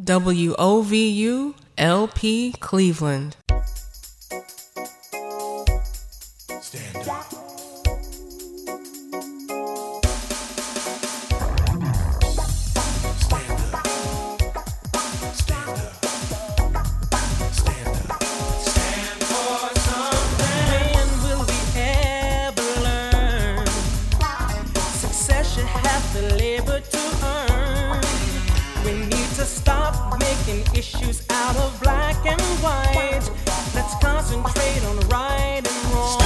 WOVU LP Cleveland. Stand up. Issues out of black and white. Let's concentrate on right and wrong.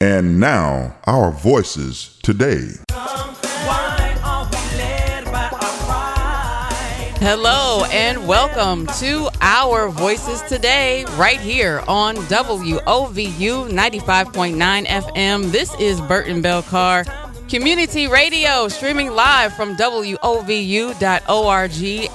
And now, our voices today. Why are we led by our pride? Hello and welcome to Our Voices Today, right here on WOVU 95.9 FM. This is Burton Belcar Community Radio, streaming live from WOVU.org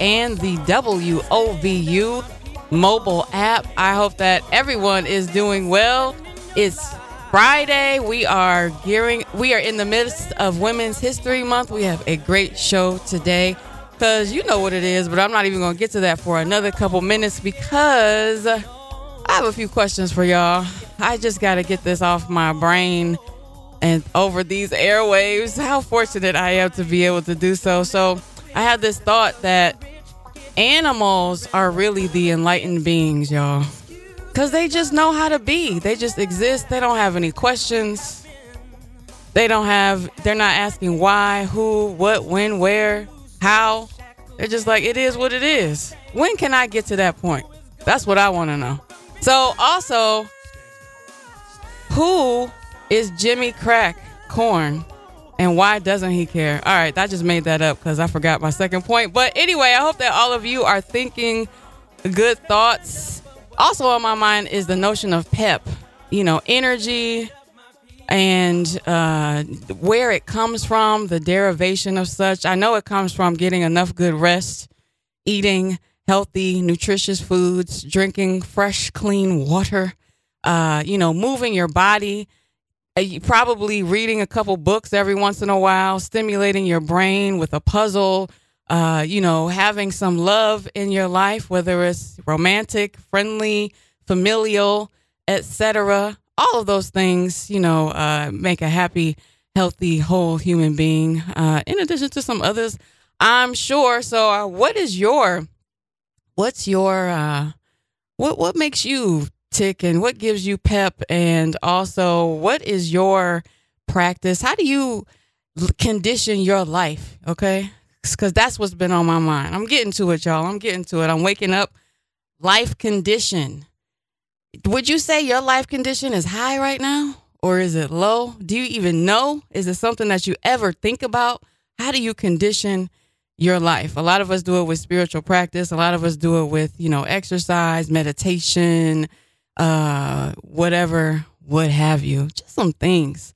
and the WOVU mobile app. I hope that everyone is doing well. It's Friday. We are in the midst of Women's History Month. We have a great show today because you know what it is, but I'm not even going to get to that for another couple minutes because I have a few questions for y'all. I just got to get this off my brain and over these airwaves. How fortunate I am to be able to do so. So I had this thought that animals are really the enlightened beings, y'all, because they just know how to be. They just exist. They don't have any questions. They're not asking why, who, what, when, where, how. They're just like, it is what it is. When can I get to that point? That's what I want to know. So also, who is Jimmy Crack Corn, and why doesn't he care? All right, I just made that up because I forgot my second point. But anyway, I hope that all of you are thinking good thoughts. Also on my mind is the notion of pep, energy and where it comes from, the derivation of such. I know it comes from getting enough good rest, eating healthy, nutritious foods, drinking fresh, clean water, moving your body, probably reading a couple books every once in a while, stimulating your brain with a puzzle, having some love in your life, whether it's romantic, friendly, familial, etc. All of those things, make a happy, healthy, whole human being, in addition to some others, I'm sure. So what makes you tick, and what gives you pep, and also what is your practice? How do you condition your life? Okay, because that's what's been on my mind. I'm getting to it, y'all. I'm getting to it. I'm waking up. Life condition. Would you say your life condition is high right now, or is it low? Do you even know? Is it something that you ever think about? How do you condition your life? A lot of us do it with spiritual practice. A lot of us do it with, exercise, meditation, whatever, what have you. Just some things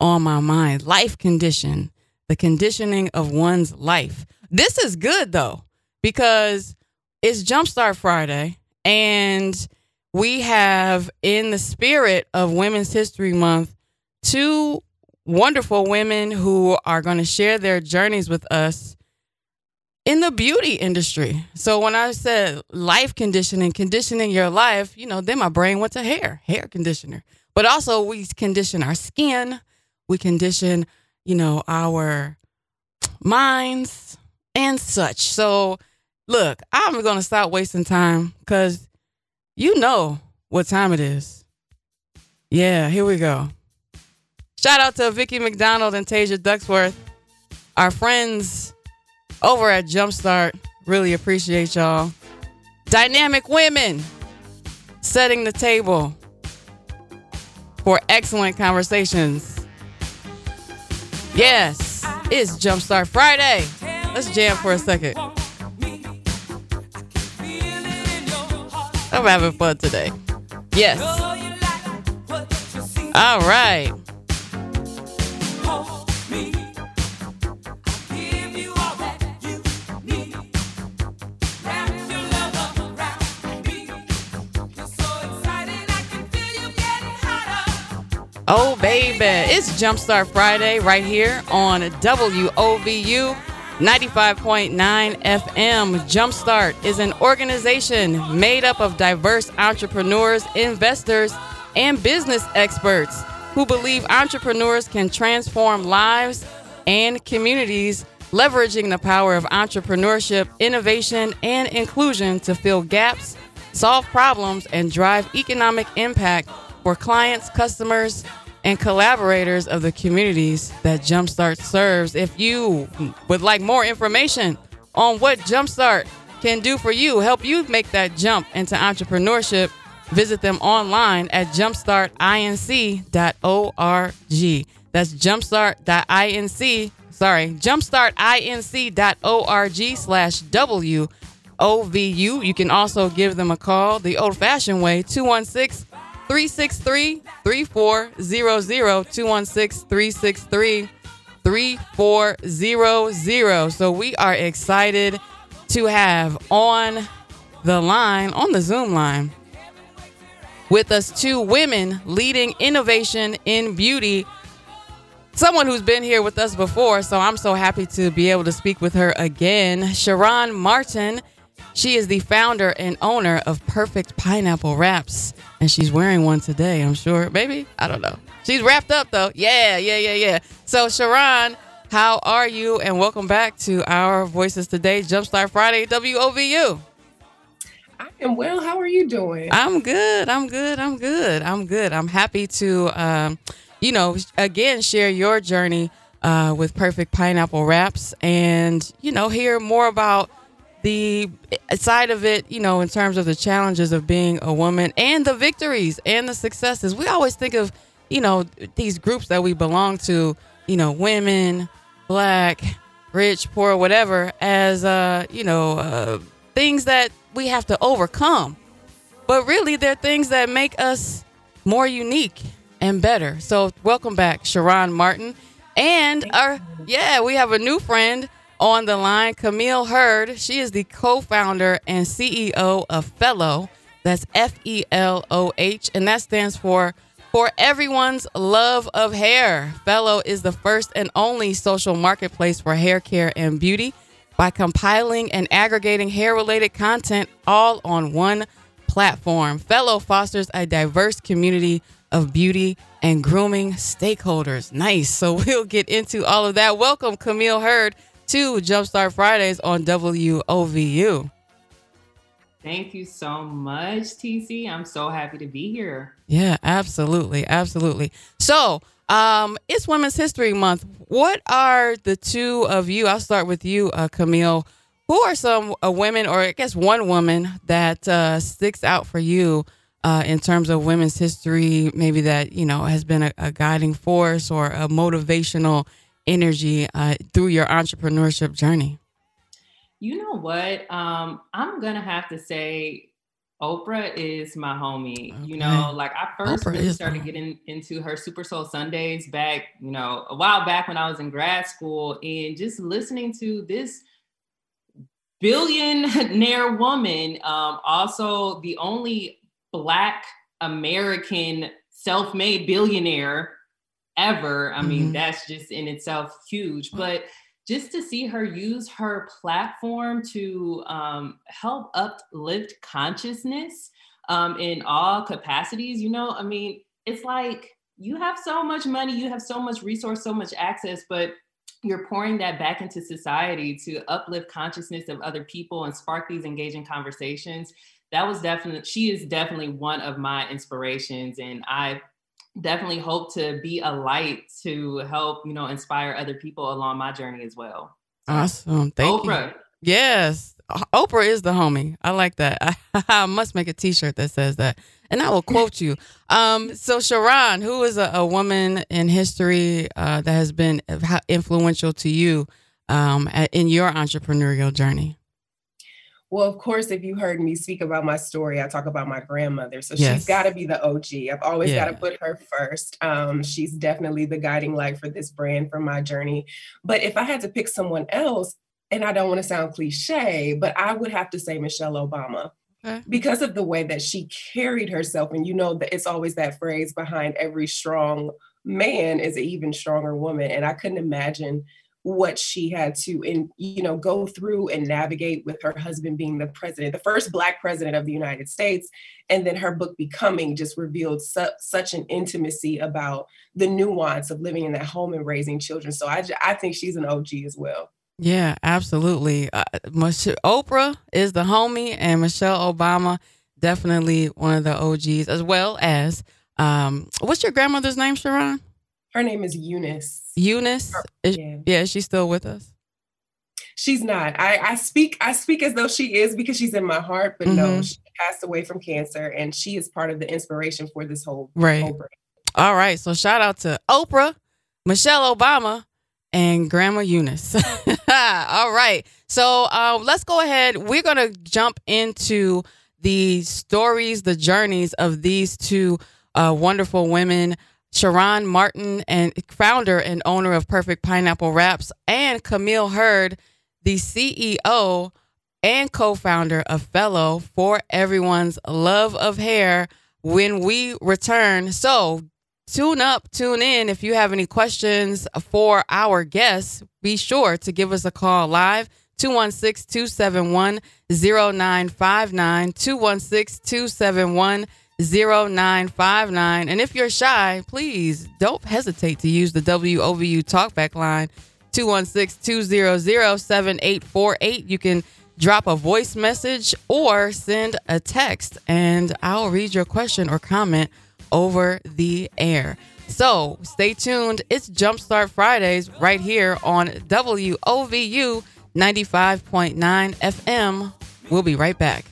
on my mind. Life condition, the conditioning of one's life. This is good though, because it's Jumpstart Friday, and we have, in the spirit of Women's History Month, two wonderful women who are going to share their journeys with us in the beauty industry. So when I said life conditioning your life, then my brain went to hair conditioner. But also we condition our skin, we condition, our minds and such. So look, I'm going to stop wasting time because you know what time it is. Yeah, here we go. Shout out to Vicki McDonald and Tasia Ducksworth, our friends over at Jumpstart. Really appreciate y'all. Dynamic women setting the table for excellent conversations. Yes, it's Jumpstart Friday. Let's jam for a second. I'm having fun today. Yes. All right. Oh, baby. It's Jumpstart Friday right here on WOVU 95.9 FM, Jumpstart is an organization made up of diverse entrepreneurs, investors, and business experts who believe entrepreneurs can transform lives and communities, leveraging the power of entrepreneurship, innovation, and inclusion to fill gaps, solve problems, and drive economic impact for clients, customers, and collaborators of the communities that Jumpstart serves. If you would like more information on what Jumpstart can do for you, help you make that jump into entrepreneurship, visit them online at jumpstartinc.org. That's jumpstart.inc, jumpstartinc.org/WOVU. You can also give them a call the old-fashioned way, 216 363-3400, 216-363-3400. So we are excited to have on the line, on the Zoom line, with us two women leading innovation in beauty. Someone who's been here with us before, so I'm so happy to be able to speak with her again. Sharon Martin. She is the founder and owner of Perfect Pineapple Wraps, and she's wearing one today, I'm sure. Maybe? I don't know. She's wrapped up, though. Yeah. So, Sharon, how are you? And welcome back to our Voices Today, Jumpstart Friday, WOVU. I am well. How are you doing? I'm good. I'm happy to, again, share your journey with Perfect Pineapple Wraps and, hear more about the side of it, in terms of the challenges of being a woman and the victories and the successes. We always think of, these groups that we belong to, women, black, rich, poor, whatever, as, things that we have to overcome. But really, they're things that make us more unique and better. So welcome back, Sharon Martin. And we have a new friend on the line, Camille Hurd. She is the co-founder and CEO of Feloh. That's F-E-L-O-H, and that stands for Everyone's Love of Hair. Feloh is the first and only social marketplace for hair care and beauty by compiling and aggregating hair-related content all on one platform. Feloh fosters a diverse community of beauty and grooming stakeholders. Nice. So we'll get into all of that. Welcome, Camille Hurd, to Jumpstart Fridays on WOVU. Thank you so much, TC. I'm so happy to be here. Yeah, absolutely. So, it's Women's History Month. What are the two of you? I'll start with you, Camille. Who are some women, or I guess one woman, that sticks out for you in terms of women's history? Maybe that has been a guiding force or a motivational energy through your entrepreneurship journey? You know what? I'm going to have to say Oprah is my homie. Okay. I first really started getting into her Super Soul Sundays back, a while back when I was in grad school, and just listening to this billionaire woman, also the only Black American self-made billionaire ever. I mean, that's just in itself huge, but just to see her use her platform to help uplift consciousness in all capacities, it's like you have so much money, you have so much resource, so much access, but you're pouring that back into society to uplift consciousness of other people and spark these engaging conversations. She is definitely one of my inspirations, and I definitely hope to be a light to help, inspire other people along my journey as well. Awesome. Thank you. Oprah. Yes. Oprah is the homie. I like that. I must make a t-shirt that says that. And I will quote you. So Sharon, who is a woman in history that has been influential to you in your entrepreneurial journey? Well, of course, if you heard me speak about my story, I talk about my grandmother. So yes, She's got to be the OG. I've always got to put her first. She's definitely the guiding light for this brand, for my journey. But if I had to pick someone else, and I don't want to sound cliche, but I would have to say Michelle Obama. Okay. Because of the way that she carried herself. And that it's always that phrase, behind every strong man is an even stronger woman. And I couldn't imagine what she had to, and you know, go through and navigate with her husband being the president, the first Black president of the United States, and then her book Becoming just revealed such an intimacy about the nuance of living in that home and raising children. So I think she's an OG as well. Yeah, absolutely. Oprah is the homie, and Michelle Obama definitely one of the OGs, as well as what's your grandmother's name, Sharon? Her name is Eunice. Eunice? Yeah, she's still with us. She's not. I speak as though she is because she's in my heart, but no, she passed away from cancer, and she is part of the inspiration for this whole Oprah. All right. So shout out to Oprah, Michelle Obama, and Grandma Eunice. All right. So let's go ahead. We're going to jump into the stories, the journeys of these two wonderful women, Sharon Martin, and founder and owner of Perfect Pineapple Wraps, and Camille Hurd, the CEO and co-founder of Feloh, for everyone's love of hair when we return. So tune in. If you have any questions for our guests, be sure to give us a call live, 216-271-0959, 216-271-0959. 0959. And if you're shy, please don't hesitate to use the WOVU talkback line, 216-200-7848. You can drop a voice message or send a text, and I'll read your question or comment over the air. So stay tuned. It's Jumpstart Fridays right here on WOVU 95.9 FM. We'll be right back.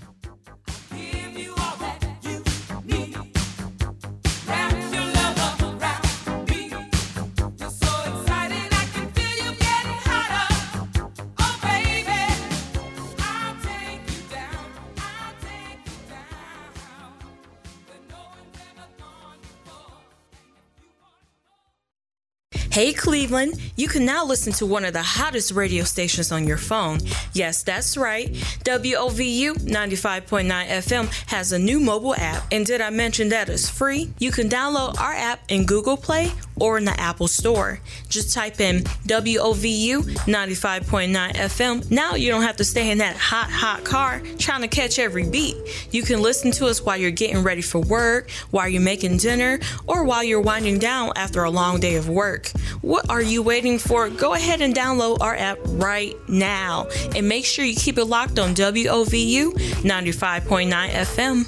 Hey Cleveland, you can now listen to one of the hottest radio stations on your phone. Yes, that's right. WOVU 95.9 FM has a new mobile app. And did I mention that it's free? You can download our app in Google Play or in the Apple Store. Just type in WOVU 95.9 FM. Now you don't have to stay in that hot car trying to catch every beat. You can listen to us while you're getting ready for work, while you're making dinner, or while you're winding down after a long day of work. What are you waiting for? Go ahead and download our app right now, and make sure you keep it locked on WOVU 95.9 FM.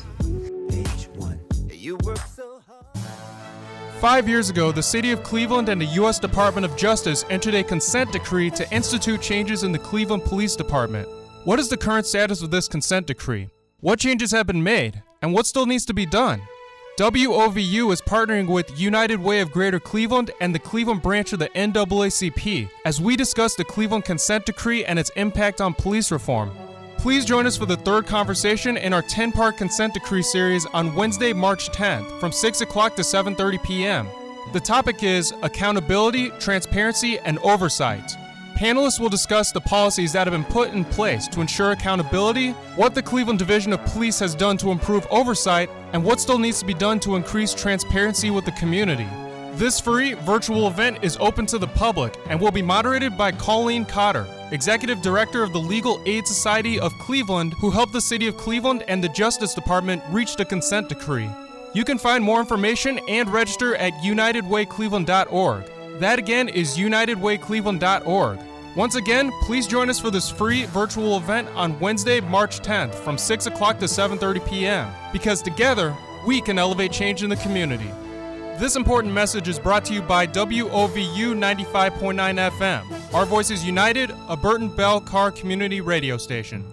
5 years ago, the City of Cleveland and the U.S. Department of Justice entered a consent decree to institute changes in the Cleveland Police Department. What is the current status of this consent decree? What changes have been made, and what still needs to be done? WOVU is partnering with United Way of Greater Cleveland and the Cleveland branch of the NAACP as we discuss the Cleveland Consent Decree and its impact on police reform. Please join us for the third conversation in our 10-part Consent Decree series on Wednesday, March 10th from 6 o'clock to 7:30 p.m. The topic is accountability, transparency, and oversight. Panelists will discuss the policies that have been put in place to ensure accountability, what the Cleveland Division of Police has done to improve oversight, and what still needs to be done to increase transparency with the community. This free virtual event is open to the public and will be moderated by Colleen Cotter, Executive Director of the Legal Aid Society of Cleveland, who helped the City of Cleveland and the Justice Department reach the consent decree. You can find more information and register at unitedwaycleveland.org. That again is unitedwaycleveland.org. Once again, please join us for this free virtual event on Wednesday, March 10th from 6 o'clock to 7:30 p.m. because together, we can elevate change in the community. This important message is brought to you by WOVU 95.9 FM. Our voices united, a Burton Belcar Community Radio Station.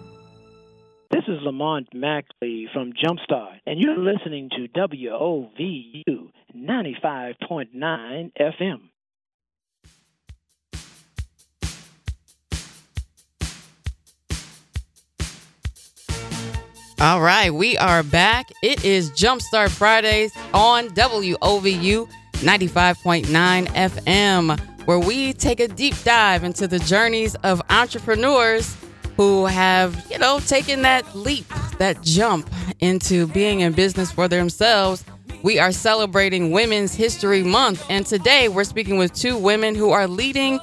This is Lamont Mackley from Jumpstart, and you're listening to WOVU 95.9 FM. All right, we are back. It is Jumpstart Fridays on WOVU 95.9 FM, where we take a deep dive into the journeys of entrepreneurs who have, taken that leap, that jump into being in business for themselves. We are celebrating Women's History Month, and today we're speaking with two women who are leading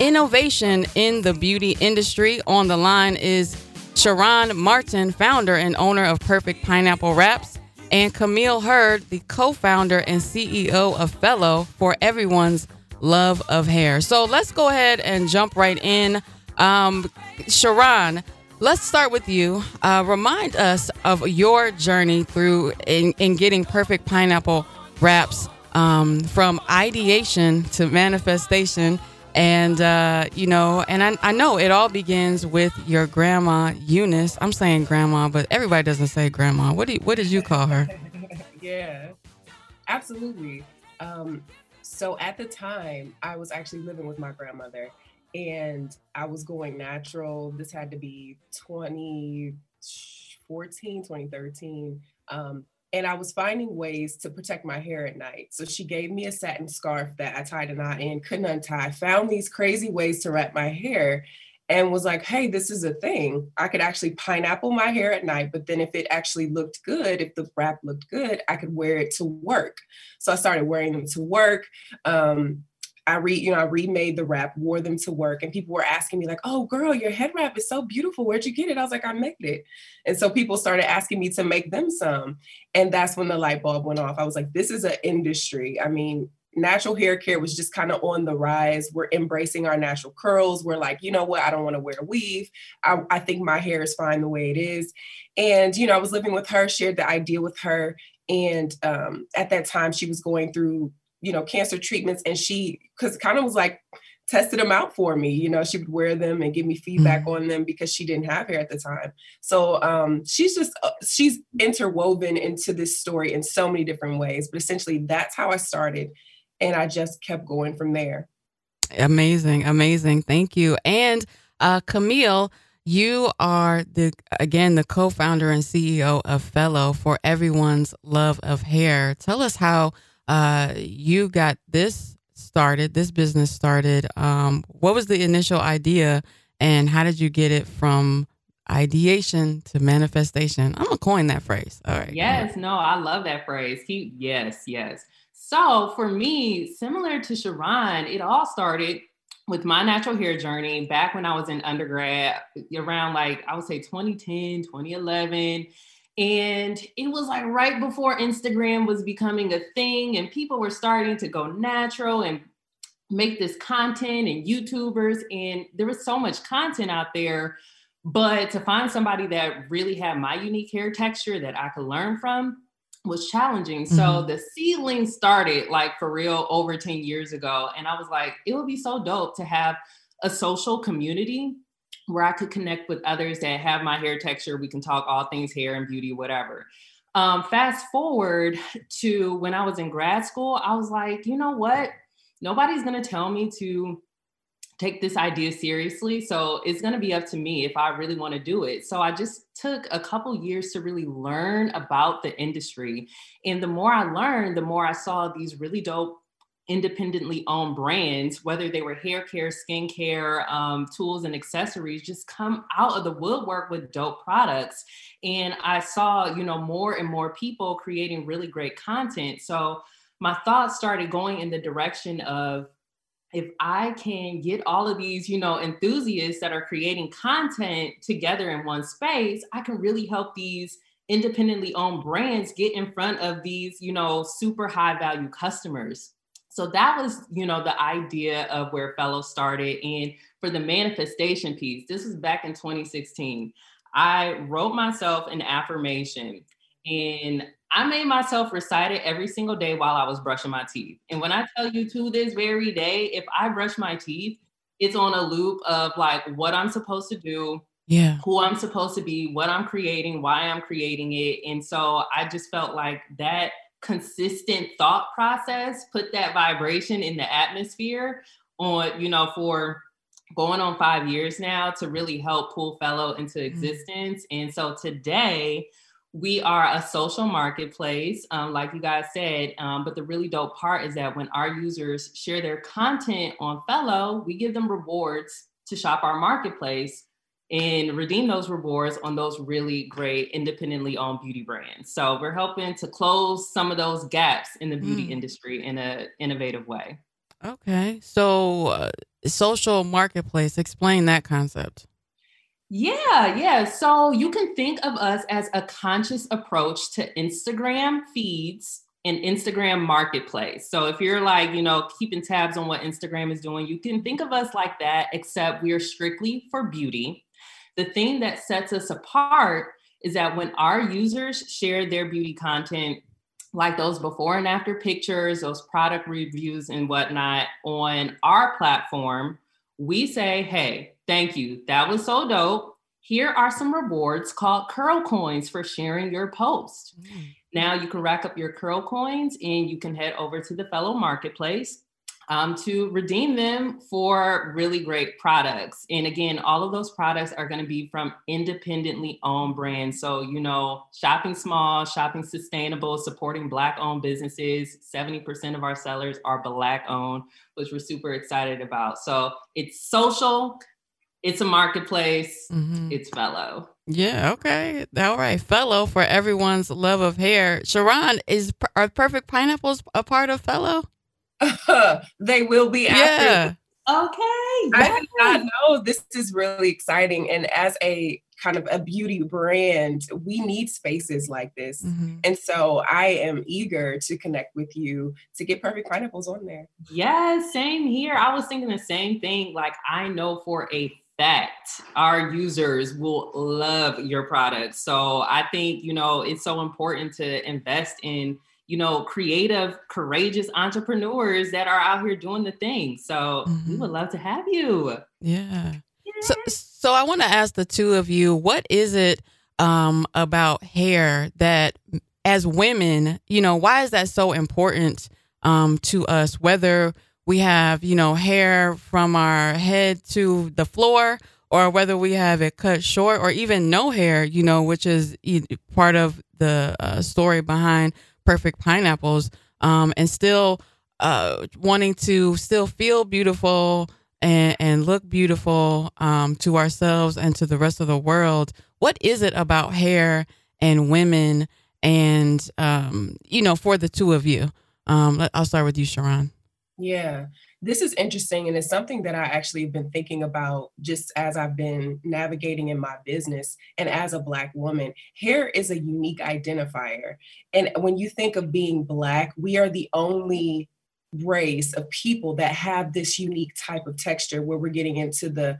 innovation in the beauty industry. On the line is Sharon Martin, founder and owner of Perfect Pineapple Wraps, and Camille Hurd, the co-founder and CEO of Feloh, for everyone's love of hair. So let's go ahead and jump right in. Sharon, let's start with you. Remind us of your journey through in getting Perfect Pineapple Wraps from ideation to manifestation. And, I know it all begins with your grandma, Eunice. I'm saying grandma, but everybody doesn't say grandma. What did you call her? Yeah, absolutely. So at the time, I was actually living with my grandmother and I was going natural. This had to be 2014, 2013. And I was finding ways to protect my hair at night. So she gave me a satin scarf that I tied a knot in, couldn't untie, found these crazy ways to wrap my hair and was like, hey, this is a thing. I could actually pineapple my hair at night, but then if it actually looked good, if the wrap looked good, I could wear it to work. So I started wearing them to work. I remade the wrap, wore them to work, and people were asking me like, oh girl, your head wrap is so beautiful. Where'd you get it? I was like, I made it. And so people started asking me to make them some. And that's when the light bulb went off. I was like, this is an industry. I mean, natural hair care was just kind of on the rise. We're embracing our natural curls. We're like, you know what? I don't want to wear a weave. I think my hair is fine the way it is. And, I was living with her, shared the idea with her. And at that time she was going through cancer treatments. And she, cause kind of was like, tested them out for me. She would wear them and give me feedback on them because she didn't have hair at the time. So she's interwoven into this story in so many different ways, but essentially that's how I started. And I just kept going from there. Amazing. Thank you. And Camille, you are the co-founder and CEO of Feloh, for everyone's love of hair. Tell us how you got this business started. What was the initial idea and how did you get it from ideation to manifestation? I'm gonna coin that phrase. All right. Yes. No, I love that phrase. Yes. So for me, similar to Sharon, it all started with my natural hair journey back when I was in undergrad around, like, I would say 2010, 2011. And it was like right before Instagram was becoming a thing and people were starting to go natural and make this content, and YouTubers, and there was so much content out there, but to find somebody that really had my unique hair texture that I could learn from was challenging. Mm-hmm. So the seedling started, like, for real, over 10 years ago. And I was like, it would be so dope to have a social community where I could connect with others that have my hair texture. We can talk all things hair and beauty, whatever. Fast forward to when I was in grad school, I was like, you know what? Nobody's gonna tell me to take this idea seriously. So it's gonna be up to me if I really wanna do it. So I just took a couple years to really learn about the industry. And the more I learned, the more I saw these really dope independently owned brands, whether they were hair care, skin care, tools and accessories, just come out of the woodwork with dope products. And I saw, more and more people creating really great content. So my thoughts started going in the direction of, if I can get all of these, enthusiasts that are creating content together in one space, I can really help these independently owned brands get in front of these, super high value customers. So that was, the idea of where Feloh started. And for the manifestation piece, this was back in 2016. I wrote myself an affirmation and I made myself recite it every single day while I was brushing my teeth. And when I tell you, to this very day, if I brush my teeth, it's on a loop of like what I'm supposed to do, who I'm supposed to be, what I'm creating, why I'm creating it. And so I just felt like that consistent thought process put that vibration in the atmosphere on, for going on 5 years now, to really help pull Feloh into existence. Mm-hmm. And so today we are a social marketplace, like you guys said, but the really dope part is that when our users share their content on Feloh, we give them rewards to shop our marketplace and redeem those rewards on those really great independently owned beauty brands. So we're helping to close some of those gaps in the beauty industry in an innovative way. Okay. So social marketplace, explain that concept. Yeah. So you can think of us as a conscious approach to Instagram feeds and Instagram marketplace. So if you're like, keeping tabs on what Instagram is doing, you can think of us like that, except we are strictly for beauty. The thing that sets us apart is that when our users share their beauty content, like those before and after pictures, those product reviews and whatnot on our platform, we say, hey, thank you. That was so dope. Here are some rewards called curl coins for sharing your post. Mm. Now you can rack up your curl coins and you can head over to the Feloh marketplace to redeem them for really great products. And again, all of those products are going to be from independently owned brands. So, shopping small, shopping sustainable, supporting Black owned businesses. 70% of our sellers are Black owned, which we're super excited about. So it's social. It's a marketplace. Mm-hmm. It's Feloh. Yeah. Okay. All right. Feloh for everyone's love of hair. Sharon, are Perfect Pineapples a part of Feloh? They will be after. Yeah. Okay. I did not know. This is really exciting. And as a kind of a beauty brand, we need spaces like this. Mm-hmm. And so I am eager to connect with you to get Perfect Pineapples on there. Yeah, same here. I was thinking the same thing. Like, I know for a fact our users will love your products. So I think, it's so important to invest in creative, courageous entrepreneurs that are out here doing the thing. So we would love to have you. Yeah. So I want to ask the two of you, what is it about hair that as women, why is that so important to us? Whether we have, hair from our head to the floor, or whether we have it cut short, or even no hair, which is part of the story behind Perfect Pineapples, and still wanting to still feel beautiful and look beautiful to ourselves and to the rest of the world. What is it about hair and women and, for the two of you? I'll start with you, Sharon. Yeah, this is interesting. And it's something that I actually have been thinking about just as I've been navigating in my business. And as a Black woman, hair is a unique identifier. And when you think of being Black, we are the only race of people that have this unique type of texture, where we're getting into the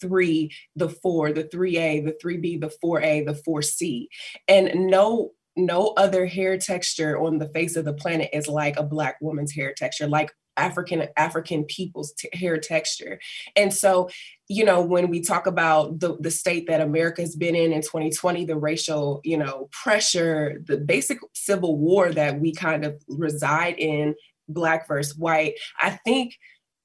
3, the 4, the 3A, the 3B, the 4A, the 4C. And no other hair texture on the face of the planet is like a Black woman's hair texture, like African people's hair texture. And so, when we talk about the state that America has been in 2020, the racial, pressure, the basic civil war that we kind of reside in, Black versus white, I think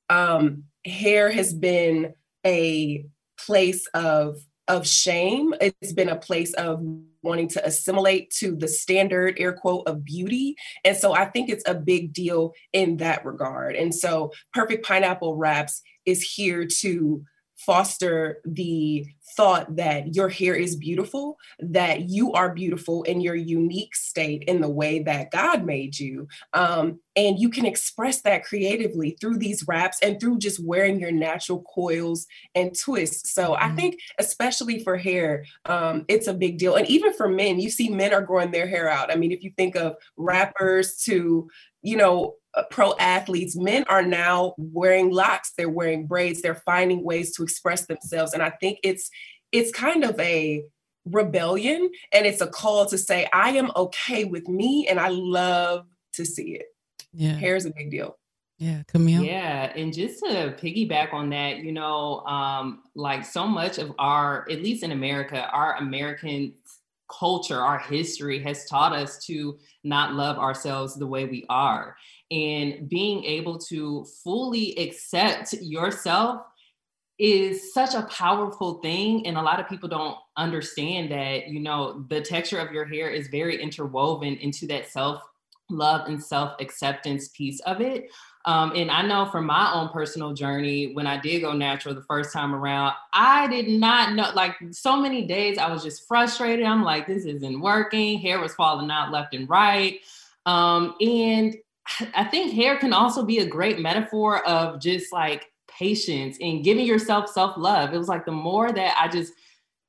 hair has been a place of shame. It's been a place of wanting to assimilate to the standard, air quote, of beauty. And so I think it's a big deal in that regard. And so Perfect Pineapple Wraps is here to foster the thought that your hair is beautiful, that you are beautiful in your unique state in the way that God made you. And you can express that creatively through these wraps and through just wearing your natural coils and twists. So I think especially for hair, it's a big deal. And even for men, you see men are growing their hair out. I mean, if you think of rappers to, pro athletes, men are now wearing locks, they're wearing braids, they're finding ways to express themselves. And I think it's kind of a rebellion, and it's a call to say, I am okay with me, and I love to see it. Yeah. Hair is a big deal. Yeah. Camille. Yeah. And just to piggyback on that, like so much of our, at least in America, our American culture, our history has taught us to not love ourselves the way we are. And being able to fully accept yourself is such a powerful thing. And a lot of people don't understand that, the texture of your hair is very interwoven into that self-love and self-acceptance piece of it. And I know from my own personal journey, when I did go natural the first time around, I did not know, like so many days I was just frustrated. I'm like, this isn't working. Hair was falling out left and right. And I think hair can also be a great metaphor of just like patience and giving yourself self-love. It was like the more that I just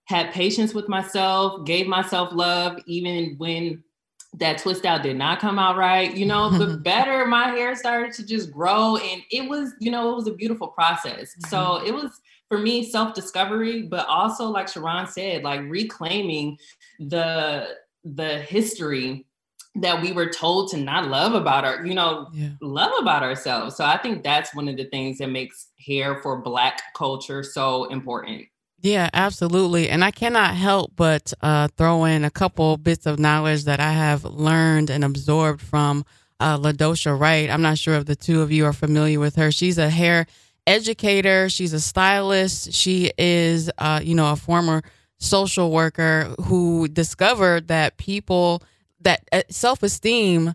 had patience with myself, gave myself love, even when that twist out did not come out right, you know, the better my hair started to just grow. And it was, you know, it was a beautiful process. Mm-hmm. So it was, for me, self-discovery, but also like Sharon said, like reclaiming the history that we were told to not love about our, you know, love about ourselves. So I think that's one of the things that makes hair for Black culture so important. Yeah, absolutely. And I cannot help but throw in a couple bits of knowledge that I have learned and absorbed from LaDosha Wright. I'm not sure if the two of you are familiar with her. She's a hair educator. She's a stylist. She is, you know, a former social worker who discovered that people, that self-esteem,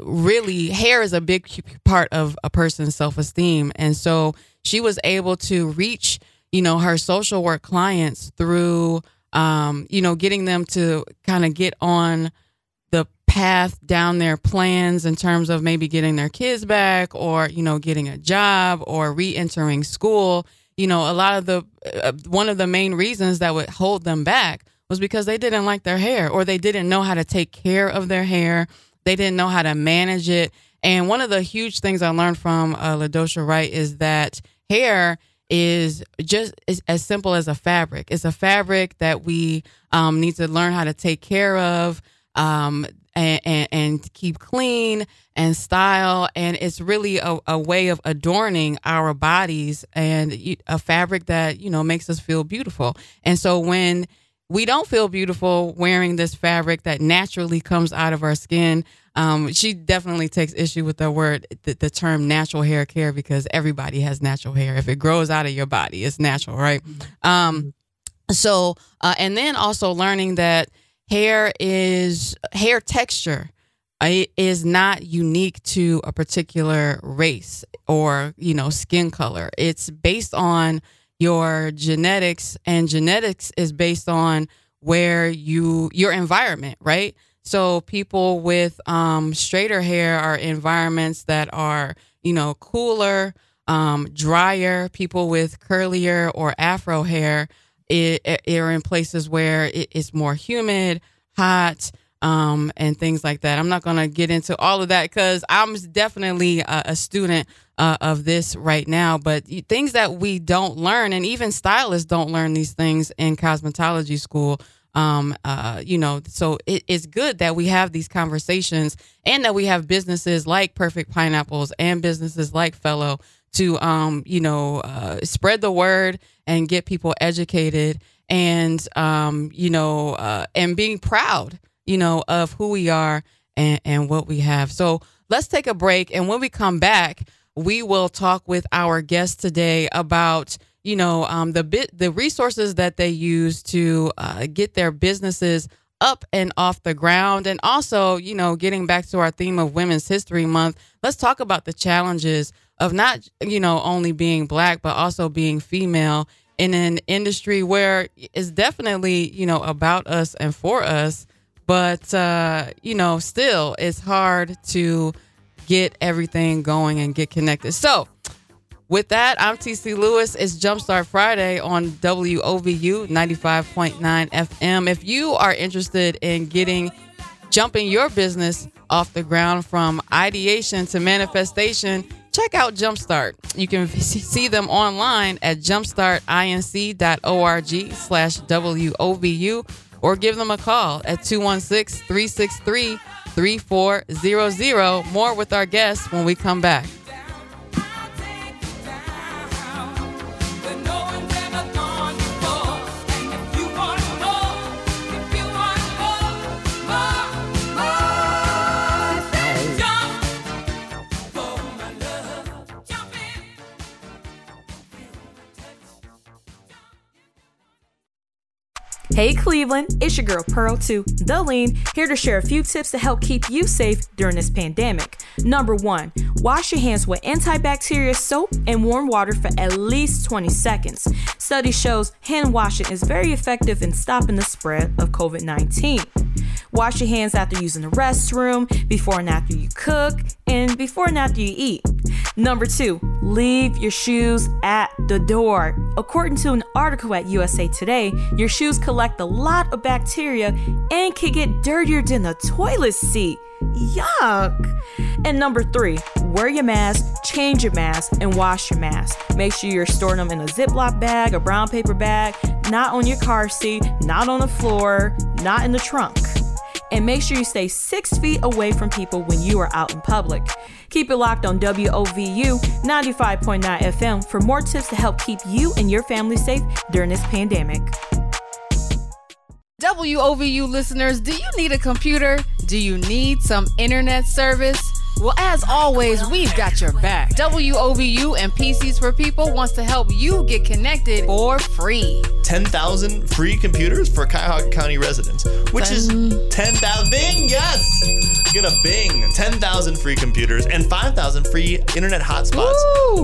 really hair is a big part of a person's self-esteem. And so she was able to reach, you know, her social work clients through, you know, getting them to kind of get on the path down their plans in terms of maybe getting their kids back or, you know, getting a job or re-entering school. You know, a lot of the, one of the main reasons that would hold them back was because they didn't like their hair or they didn't know how to take care of their hair. They didn't know how to manage it. And one of the huge things I learned from LaDosha Wright is that hair is just as simple as a fabric. It's a fabric that we need to learn how to take care of and keep clean and style. And it's really a way of adorning our bodies and a fabric that, you know, makes us feel beautiful. And so when we don't feel beautiful wearing this fabric that naturally comes out of our skin, she definitely takes issue with the word, the term natural hair care, because everybody has natural hair. If it grows out of your body, it's natural, right? And then also learning that hair texture is not unique to a particular race or, you know, skin color. It's based on your genetics, and genetics is based on where your environment, right? So people with straighter hair are environments that are, you know, cooler, drier. People with curlier or afro hair are in places where it's more humid, hot, and things like that. I'm not going to get into all of that because I'm definitely a student of this right now. But things that we don't learn, and even stylists don't learn these things in cosmetology school. You know, so it's good that we have these conversations and that we have businesses like Perfect Pineapples and businesses like Feloh to, you know, spread the word and get people educated and, you know, and being proud, you know, of who we are and what we have. So let's take a break. And when we come back, we will talk with our guest today about, you know, the resources that they use to get their businesses up and off the ground. And also, you know, getting back to our theme of Women's History Month, let's talk about the challenges of not, you know, only being Black, but also being female in an industry where it's definitely, you know, about us and for us. But, you know, still it's hard to get everything going and get connected. So with that, I'm TC Lewis. It's Jumpstart Friday on WOVU 95.9 FM. If you are interested in jumping your business off the ground from ideation to manifestation, check out Jumpstart. You can see them online at jumpstartinc.org/WOVU or give them a call at 216-363-3400. More with our guests when we come back. Hey Cleveland, it's your girl Pearl 2, The Lean, here to share a few tips to help keep you safe during this pandemic. Number 1, wash your hands with antibacterial soap and warm water for at least 20 seconds. Study shows hand washing is very effective in stopping the spread of COVID-19. Wash your hands after using the restroom, before and after you cook, and before and after you eat. Number 2, leave your shoes at the door. According to an article at USA Today, your shoes collect a lot of bacteria and can get dirtier than a toilet seat. Yuck! And number 3, wear your mask, change your mask, and wash your mask. Make sure you're storing them in a Ziploc bag, a brown paper bag, not on your car seat, not on the floor, not in the trunk. And make sure you stay 6 feet away from people when you are out in public. Keep it locked on WOVU 95.9 FM for more tips to help keep you and your family safe during this pandemic. WOVU listeners, do you need a computer? Do you need some internet service? Well, as always, we've got your back. WOVU and PCs for People wants to help you get connected for free. 10,000 free computers for Cuyahoga County residents, which is 10,000. Bing, yes! Get a bing. 10,000 free computers and 5,000 free internet hotspots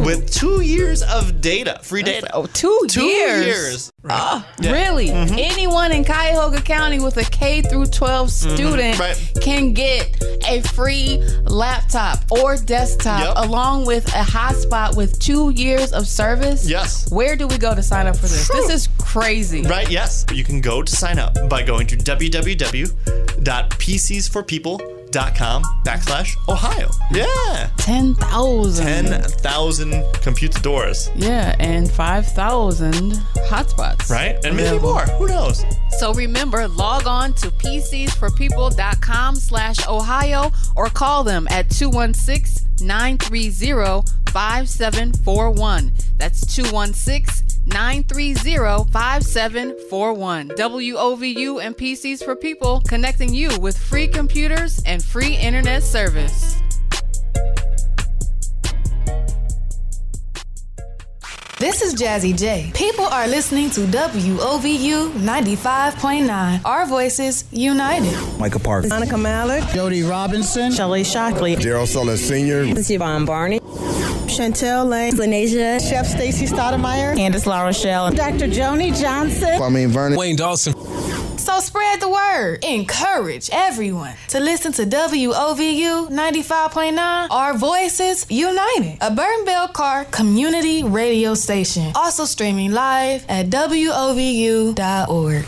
with 2 years of data, free data. Oh, two years. Right. Yeah. Really? Mm-hmm. Anyone in Cuyahoga County with a K through 12 student can get a free laptop or desktop along with a hotspot with 2 years of service. Yes. Where do we go to sign up for this? This is crazy. Right, yes. You can go to sign up by going to www.pcsforpeople.com/Ohio. Yeah. 10,000 computer doors. Yeah, and 5,000 hotspots. Right? And maybe more. Who knows? So remember, log on to pcsforpeople.com/Ohio or call them at 216-930-5741. That's 216-930-5741. WOVU and PCs for People, connecting you with free computers and free internet service. This is Jazzy J. People are listening to WOVU 95.9. Our voices united. Micah Parks, Monica Mallard, Jody Robinson, Shelley Shockley, Gerald Sellers Sr., Yvonne Barney, Chantel Lane, Lanesia, Chef Stacy Stoudemire, Candace La Rochelle, Dr. Joni Johnson, Kwame Vernon, Wayne Dawson. So spread the word. Encourage everyone to listen to WOVU 95.9, Our Voices United, a Burton Belcar Community Radio station. Also streaming live at WOVU.org.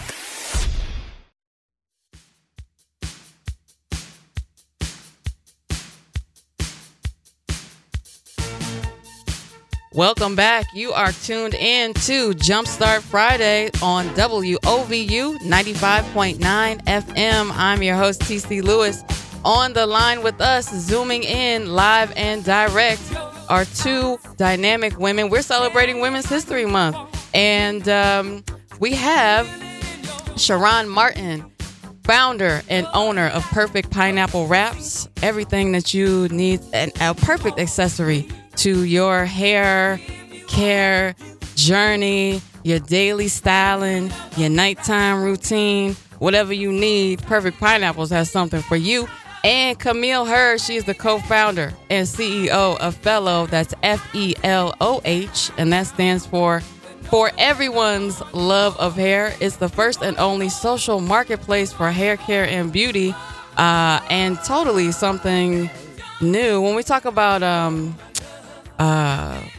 Welcome back. You are tuned in to Jumpstart Friday on WOVU 95.9 FM. I'm your host, TC Lewis. On the line with us, zooming in live and direct, are two dynamic women. We're celebrating Women's History Month. And we have Sharon Martin, founder and owner of Perfect Pineapple Wraps. Everything that you need, a perfect accessory to your hair care journey, your daily styling, your nighttime routine, whatever you need, Perfect Pineapples has something for you. And Camille Hurd, she's the co-founder and CEO of Feloh, that's F-E-L-O-H, and that stands for Everyone's Love of Hair. It's the first and only social marketplace for hair care and beauty, and totally something new. When we talk about...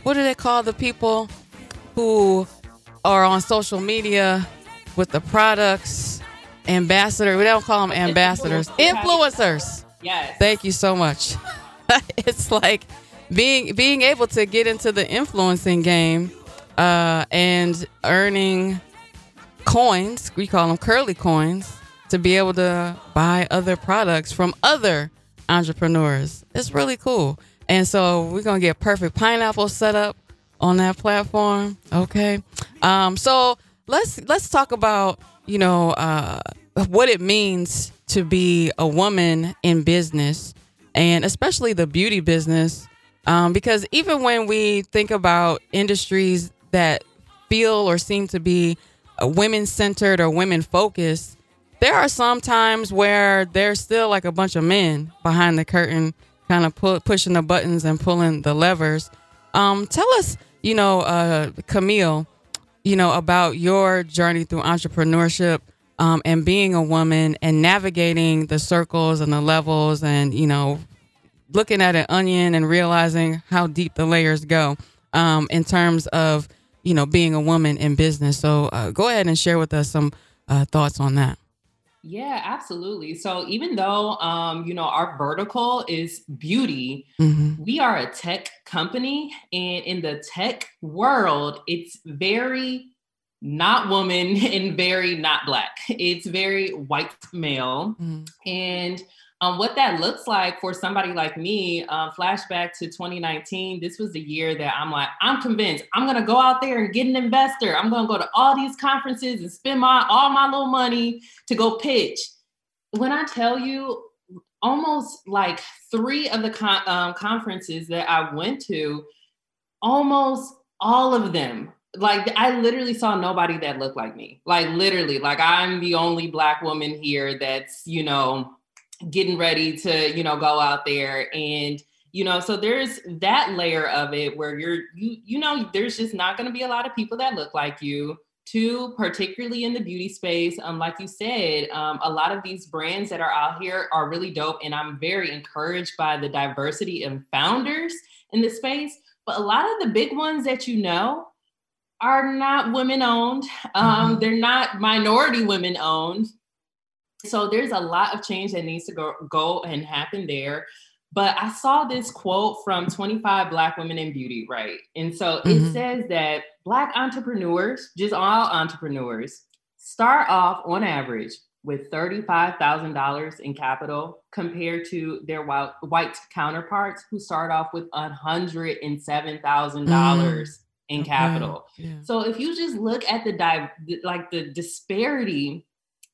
what do they call the people who are on social media with the products? Ambassador. We don't call them ambassadors. Influencers. Yes. Thank you so much. It's like being able to get into the influencing game and earning coins. We call them curly coins to be able to buy other products from other entrepreneurs. It's really cool. And so we're going to get Perfect Pineapple set up on that platform. Okay. So let's talk about, what it means to be a woman in business, and especially the beauty business, because even when we think about industries that feel or seem to be women-centered or women-focused, there are some times where there's still like a bunch of men behind the curtain kind of pushing the buttons and pulling the levers. Tell us, Camille, about your journey through entrepreneurship, and being a woman and navigating the circles and the levels and, you know, looking at an onion and realizing how deep the layers go in terms of, you know, being a woman in business. So go ahead and share with us some thoughts on that. Yeah, absolutely. So even though, you know, our vertical is beauty, mm-hmm. we are a tech company, and in the tech world, it's very not woman and very not Black. It's very white male. Mm-hmm. And what that looks like for somebody like me, flashback to 2019, this was the year that I'm like, I'm convinced I'm going to go out there and get an investor. I'm going to go to all these conferences and spend all my little money to go pitch. When I tell you, almost like three of the conferences that I went to, almost all of them, like I literally saw nobody that looked like me. Like literally, like I'm the only Black woman here that's, you know, getting ready to, you know, go out there. And, you know, so there's that layer of it where you know, there's just not going to be a lot of people that look like you. Two, particularly in the beauty space, like you said, a lot of these brands that are out here are really dope. And I'm very encouraged by the diversity of founders in this space. But a lot of the big ones that you know are not women owned. Mm-hmm. They're not minority women owned. So there's a lot of change that needs to go and happen there. But I saw this quote from 25 Black women in beauty, right? And so mm-hmm. it says that Black entrepreneurs, just all entrepreneurs, start off on average with $35,000 in capital compared to their white counterparts who start off with $107,000 mm-hmm. in capital. Okay. Yeah. So if you just look at the disparity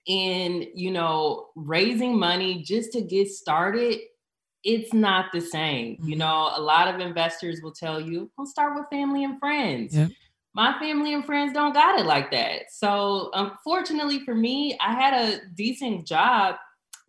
in, you know, raising money just to get started, it's not the same. Mm-hmm. You know, a lot of investors will tell you, we'll start with family and friends. Yep. My family and friends don't got it like that. So unfortunately for me, I had a decent job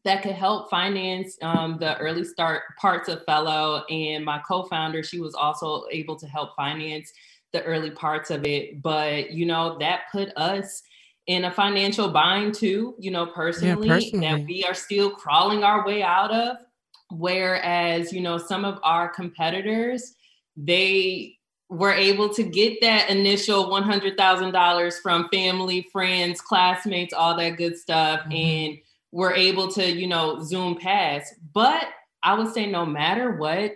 that could help finance the early start parts of Feloh, and my co-founder, she was also able to help finance the early parts of it. But, you know, that put us in a financial bind too, you know, personally, that we are still crawling our way out of. Whereas, you know, some of our competitors, they were able to get that initial $100,000 from family, friends, classmates, all that good stuff. Mm-hmm. And were able to, you know, zoom past. But I would say no matter what,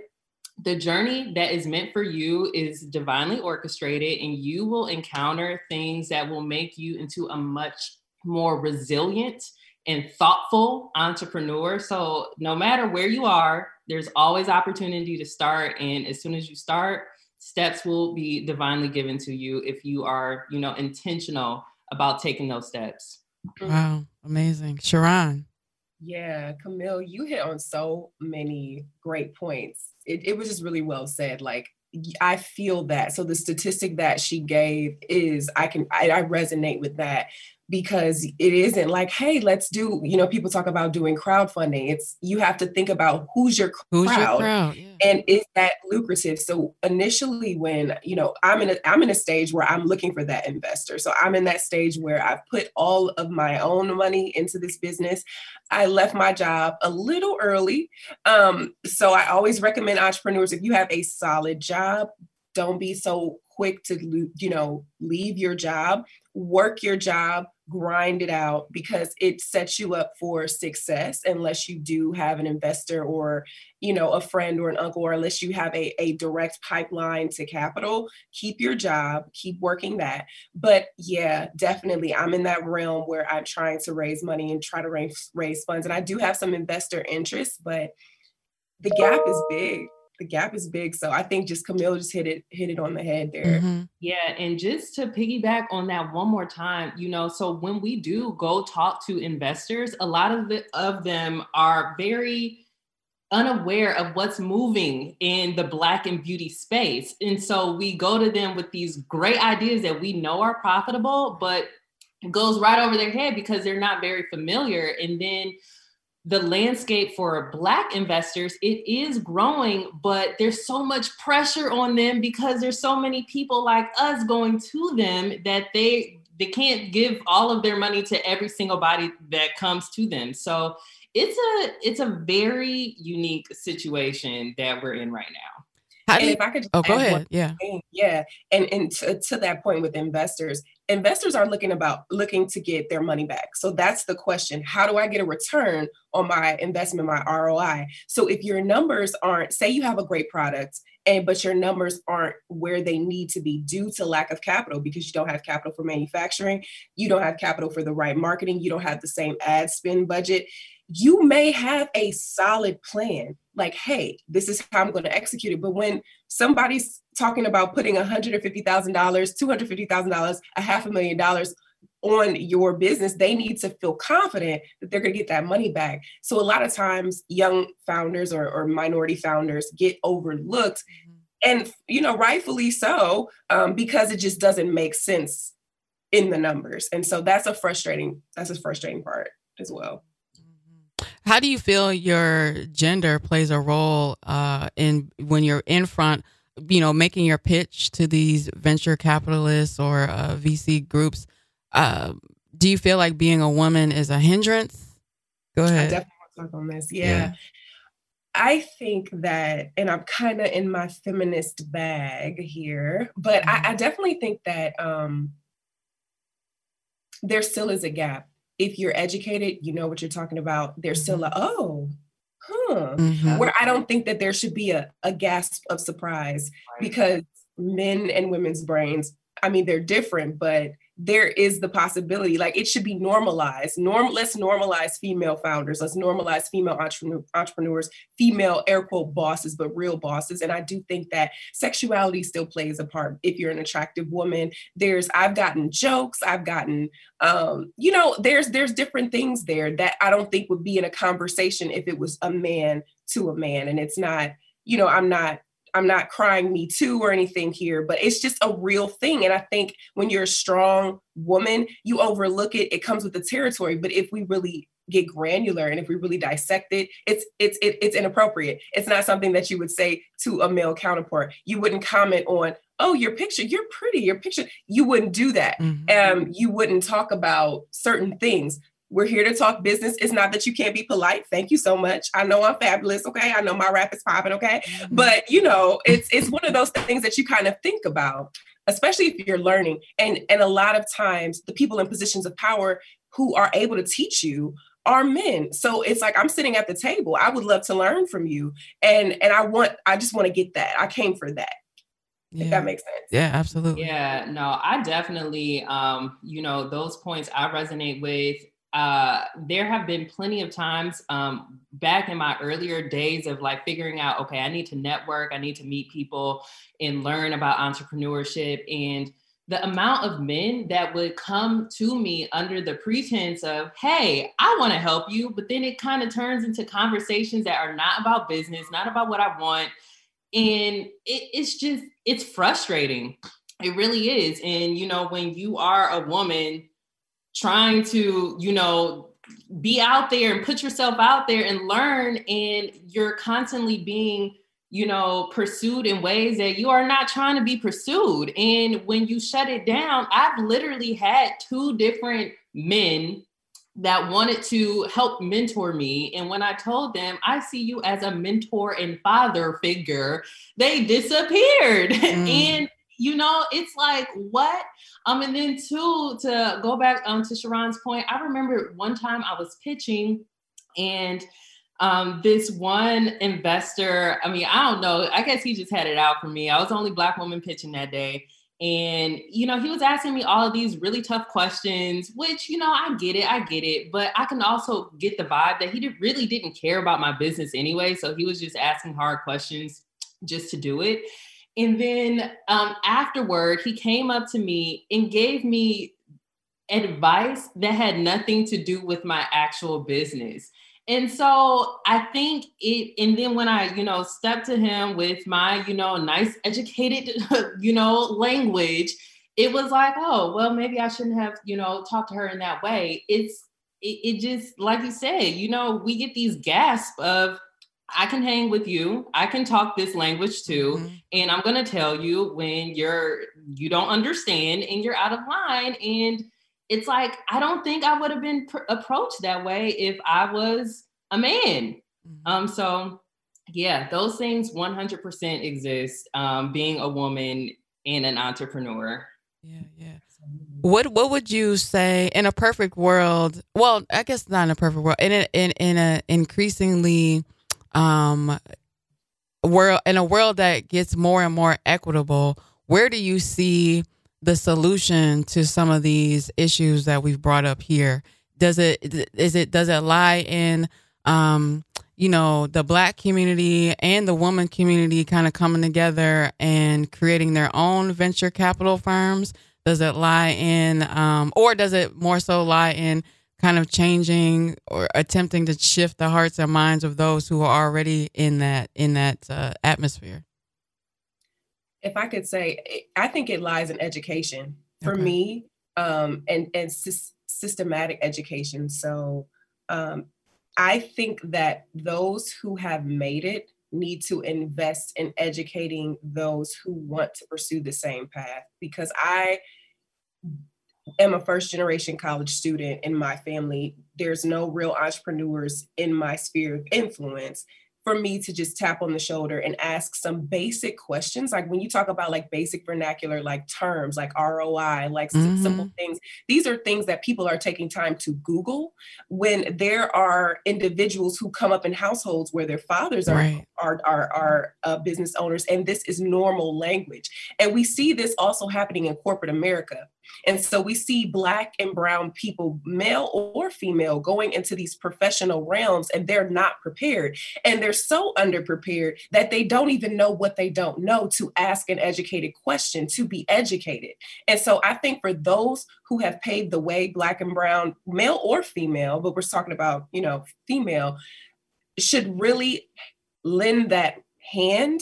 the journey that is meant for you is divinely orchestrated, and you will encounter things that will make you into a much more resilient and thoughtful entrepreneur. So no matter where you are, there's always opportunity to start. And as soon as you start, steps will be divinely given to you if you are, you know, intentional about taking those steps. Wow. Amazing. Sharon. Yeah, Camille, you hit on so many great points. It was just really well said. Like, I feel that. So the statistic that she gave is, I resonate with that, because it isn't like, hey, let's do, you know, people talk about doing crowdfunding. It's, you have to think about who's your crowd? Yeah. And is that lucrative? So initially when, you know, I'm in a stage where I'm looking for that investor. So I'm in that stage where I've put all of my own money into this business. I left my job a little early. So I always recommend entrepreneurs, if you have a solid job, don't be so quick to, you know, leave your job, work your job, grind it out, because it sets you up for success unless you do have an investor or, you know, a friend or an uncle, or unless you have a direct pipeline to capital. Keep your job, keep working that. But yeah, definitely I'm in that realm where I'm trying to raise money and try to raise funds. And I do have some investor interest, but the gap is big. The gap is big. So I think just Camille just hit it on the head there. Mm-hmm. Yeah. And just to piggyback on that one more time, you know, so when we do go talk to investors, a lot of them are very unaware of what's moving in the Black and beauty space. And so we go to them with these great ideas that we know are profitable, but it goes right over their head because they're not very familiar. And then the landscape for Black investors, it is growing, but there's so much pressure on them because there's so many people like us going to them that they they can't give all of their money to every single body that comes to them. So it's a very unique situation that we're in right now. And if I could just go ahead. Yeah. Thing, yeah. And to that point with investors are looking to get their money back. So that's the question. How do I get a return on my investment, my ROI? So if your numbers aren't, say you have a great product, but your numbers aren't where they need to be due to lack of capital, because you don't have capital for manufacturing, you don't have capital for the right marketing, you don't have the same ad spend budget. You may have a solid plan, like, hey, this is how I'm going to execute it. But when somebody's talking about putting $150,000, $250,000, $500,000 on your business, they need to feel confident that they're going to get that money back. So a lot of times young founders or minority founders get overlooked, and, you know, rightfully so, because it just doesn't make sense in the numbers. And so that's a frustrating part as well. How do you feel your gender plays a role in when you're in front, you know, making your pitch to these venture capitalists or VC groups? Do you feel like being a woman is a hindrance? Go ahead. I definitely want to talk on this. Yeah. I think that, and I'm kind of in my feminist bag here, but I definitely think that there still is a gap. If you're educated, you know what you're talking about. There's still where I don't think that there should be a gasp of surprise, because men and women's brains, I mean, they're different, but there is the possibility, like, it should be normalized. Let's normalize female founders. Let's normalize female entrepreneurs, female air quote bosses, but real bosses. And I do think that sexuality still plays a part. If you're an attractive woman, I've gotten jokes. I've gotten, you know, there's different things there that I don't think would be in a conversation if it was a man to a man. And it's not, you know, I'm not crying me too or anything here, but it's just a real thing. And I think when you're a strong woman, you overlook it. It comes with the territory. But if we really get granular and if we really dissect it, it's inappropriate. It's not something that you would say to a male counterpart. You wouldn't comment on, oh, your picture, you're pretty, your picture. You wouldn't do that. Mm-hmm. You wouldn't talk about certain things. We're here to talk business. It's not that you can't be polite. Thank you so much. I know I'm fabulous. Okay. I know my rap is popping. Okay. But, you know, it's one of those things that you kind of think about, especially if you're learning. And a lot of times the people in positions of power who are able to teach you are men. So it's like, I'm sitting at the table. I would love to learn from you. And I just want to get that. I came for that. Yeah. If that makes sense. Yeah, absolutely. Yeah, no, I definitely, you know, those points I resonate with. There have been plenty of times back in my earlier days of like figuring out, okay, I need to network, I need to meet people and learn about entrepreneurship. And the amount of men that would come to me under the pretense of, hey, I want to help you. But then it kind of turns into conversations that are not about business, not about what I want. And it's frustrating. It really is. And, you know, when you are a woman trying to, you know, be out there and put yourself out there and learn, and you're constantly being, you know, pursued in ways that you are not trying to be pursued. And when you shut it down, I've literally had 2 different men that wanted to help mentor me. And when I told them, I see you as a mentor and father figure, they disappeared. And you know, it's like, what? And then too, to go back to Sharon's point, I remember one time I was pitching and this one investor, I mean, I don't know, I guess he just had it out for me. I was the only Black woman pitching that day. And, you know, he was asking me all of these really tough questions, which, you know, I get it. But I can also get the vibe that he really didn't care about my business anyway. So he was just asking hard questions just to do it. And then afterward, he came up to me and gave me advice that had nothing to do with my actual business. And so I think and then when I, you know, stepped to him with my, you know, nice educated, you know, language, it was like, oh, well, maybe I shouldn't have, you know, talked to her in that way. It just, like you said, you know, we get these gasps of, I can hang with you. I can talk this language too. Mm-hmm. And I'm going to tell you when you don't understand and you're out of line. And it's like, I don't think I would have been approached that way if I was a man. Mm-hmm. So yeah, those things 100% exist. Being a woman and an entrepreneur. Yeah. Yeah. What would you say in a perfect world? Well, I guess not in a perfect world. In a increasingly world, in a world that gets more and more equitable, where do you see the solution to some of these issues that we've brought up here? Does it lie in the Black community and the woman community kind of coming together and creating their own venture capital firms? Does it lie in, or does it more so lie in kind of changing or attempting to shift the hearts and minds of those who are already in that atmosphere? If I could say, I think it lies in education for me, and systematic education. So I think that those who have made it need to invest in educating those who want to pursue the same path, because I'm a first generation college student in my family. There's no real entrepreneurs in my sphere of influence for me to just tap on the shoulder and ask some basic questions. Like when you talk about like basic vernacular, like terms, like ROI, like simple things, these are things that people are taking time to Google, when there are individuals who come up in households where their fathers are business owners. And this is normal language. And we see this also happening in corporate America. And so we see Black and Brown people, male or female, going into these professional realms, and they're not prepared. And they're so underprepared that they don't even know what they don't know to ask an educated question, to be educated. And so I think for those who have paved the way, Black and Brown, male or female, but we're talking about, female, should really lend that hand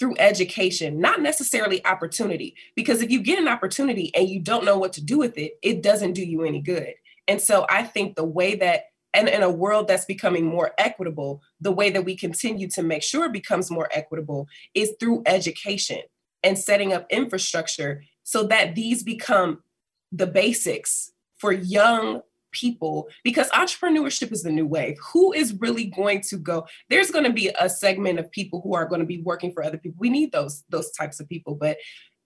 through education, not necessarily opportunity, because if you get an opportunity and you don't know what to do with it, it doesn't do you any good. And so I think the way that, and in a world that's becoming more equitable, the way that we continue to make sure it becomes more equitable is through education and setting up infrastructure so that these become the basics for young people, because entrepreneurship is the new wave. Who is really going to go? There's going to be a segment of people who are going to be working for other people. We need those types of people. But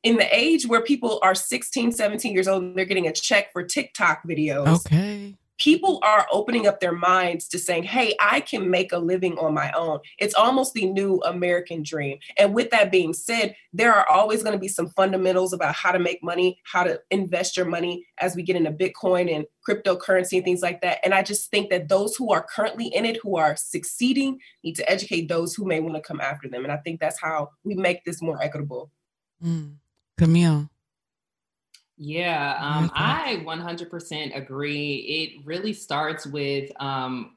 in the age where people are 16, 17 years old, and they're getting a check for TikTok videos. Okay. People are opening up their minds to saying, hey, I can make a living on my own. It's almost the new American dream. And with that being said, there are always going to be some fundamentals about how to make money, how to invest your money as we get into Bitcoin and cryptocurrency and things like that. And I just think that those who are currently in it, who are succeeding, need to educate those who may want to come after them. And I think that's how we make this more equitable. Camille. Yeah, I 100% agree. It really starts with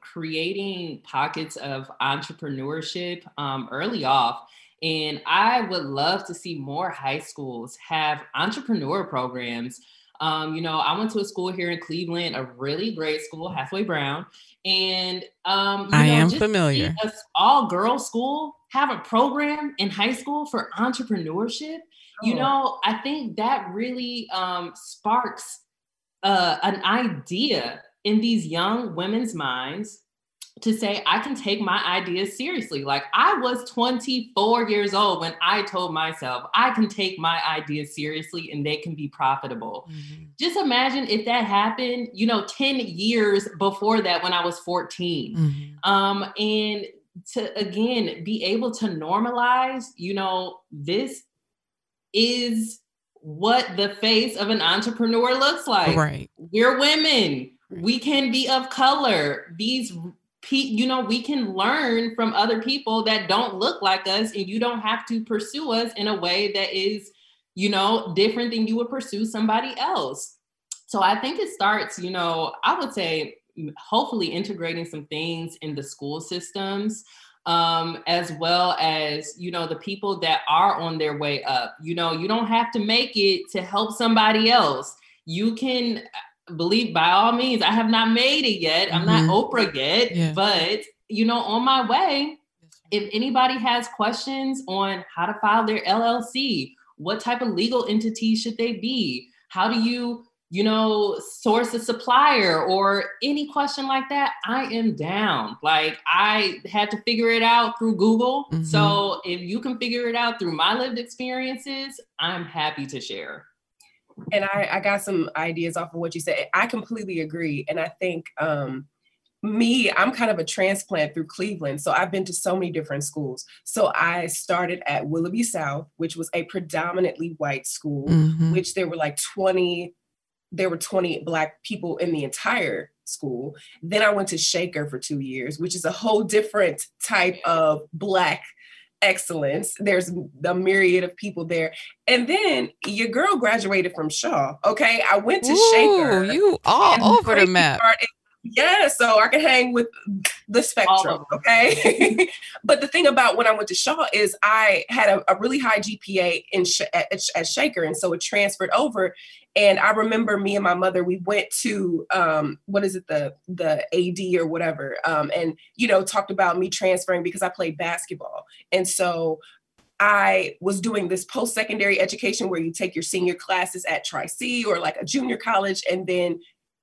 creating pockets of entrepreneurship early off. And I would love to see more high schools have entrepreneur programs. I went to a school here in Cleveland, a really great school, Hathaway Brown. And I am familiar. An all-girls school, have a program in high school for entrepreneurship. I think that really sparks an idea in these young women's minds to say, I can take my ideas seriously. Like I was 24 years old when I told myself I can take my ideas seriously and they can be profitable. Mm-hmm. Just imagine if that happened, 10 years before that when I was 14. Mm-hmm. And to, again, be able to normalize, this is what the face of an entrepreneur looks like. Right. We're women. We can be of color. We can learn from other people that don't look like us, and you don't have to pursue us in a way that is, different than you would pursue somebody else. So I think it starts, I would say, hopefully integrating some things in the school systems. As well as, the people that are on their way up. You don't have to make it to help somebody else. You can believe, by all means, I have not made it yet. I'm not Oprah yet, but, on my way, If anybody has questions on how to file their LLC, what type of legal entity should they be? How do you, you know, source a supplier or any question like that? I am down. Like, I had to figure it out through Google. Mm-hmm. So if you can figure it out through my lived experiences, I'm happy to share. And I got some ideas off of what you said. I completely agree. And I think, I'm kind of a transplant through Cleveland. So I've been to so many different schools. So I started at Willoughby South, which was a predominantly white school, mm-hmm. which there were 20 Black people in the entire school. Then I went to Shaker for 2 years, which is a whole different type of Black excellence. There's a myriad of people there. And then your girl graduated from Shaw. Okay. I went to Shaker. You all over the map. Yeah, so I can hang with the spectrum, okay? But the thing about when I went to Shaw is I had a really high GPA at Shaker, and so it transferred over. And I remember me and my mother, we went to, the AD or whatever, and, talked about me transferring because I played basketball. And so I was doing this post-secondary education where you take your senior classes at Tri-C or a junior college, and then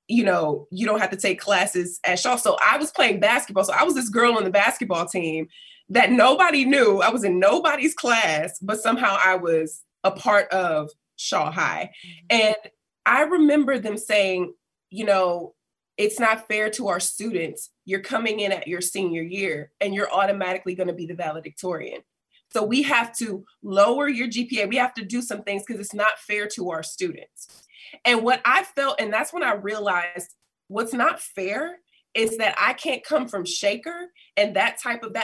you don't have to take classes at Shaw. So I was playing basketball. So I was this girl on the basketball team that nobody knew. I was in nobody's class, but somehow I was a part of Shaw High. And I remember them saying, it's not fair to our students. You're coming in at your senior year and you're automatically going to be the valedictorian. So we have to lower your GPA. We have to do some things because it's not fair to our students. And what I felt, and that's when I realized what's not fair is that I can't come from Shaker and that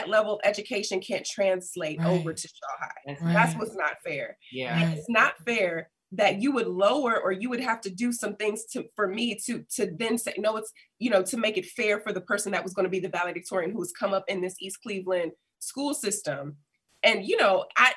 level of education can't translate over to Shaw High. That's what's not fair. Yeah. And it's not fair that you would lower, or you would have to do some things for me to then say, no, it's, to make it fair for the person that was going to be the valedictorian who has come up in this East Cleveland school system. And,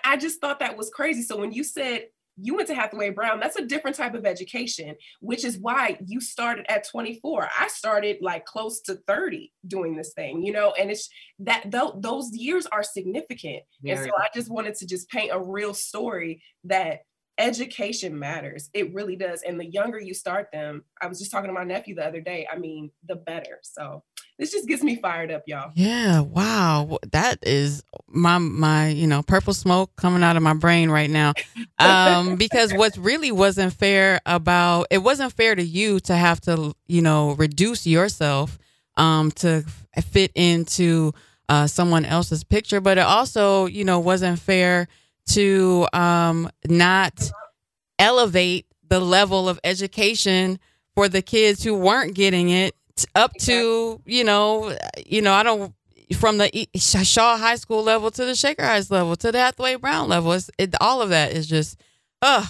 I just thought that was crazy. So when you said, you went to Hathaway Brown, that's a different type of education, which is why you started at 24. I started close to 30 doing this thing, and it's that those years are significant. Yeah, and so I just wanted to paint a real story that education matters. It really does. And the younger you start them, I was just talking to my nephew the other day, the better. So this just gets me fired up, y'all. Yeah. Wow. That is my purple smoke coming out of my brain right now. Because what really wasn't fair about, it wasn't fair to you to have to, reduce yourself, to fit into, someone else's picture, but it also, wasn't fair to not elevate the level of education for the kids who weren't getting it up to, from the Shaw High School level to the Shaker Heights level to the Hathaway Brown level. All of that is just, oh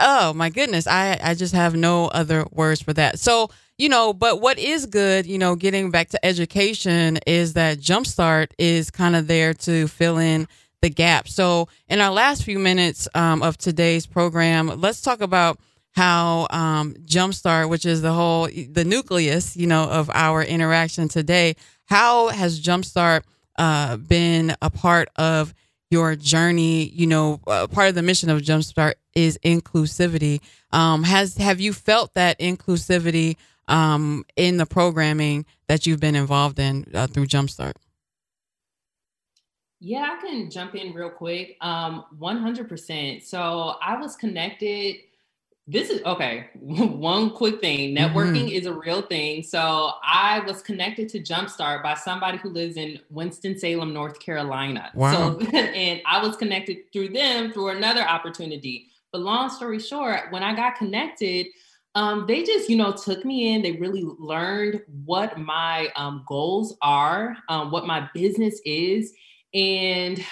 my goodness. I just have no other words for that. So, but what is good, getting back to education is that Jumpstart is kind of there to fill in the gap. So in our last few minutes of today's program, let's talk about how Jumpstart, which is the nucleus, of our interaction today, how has Jumpstart been a part of your journey? Part of the mission of Jumpstart is inclusivity. Have you felt that inclusivity in the programming that you've been involved in through Jumpstart? Yeah, I can jump in real quick. 100%. So I was connected. This is okay. One quick thing. Networking is a real thing. So I was connected to Jumpstart by somebody who lives in Winston-Salem, North Carolina. Wow. So, and I was connected through them through another opportunity. But long story short, when I got connected, they just, took me in. They really learned what my goals are, what my business is. And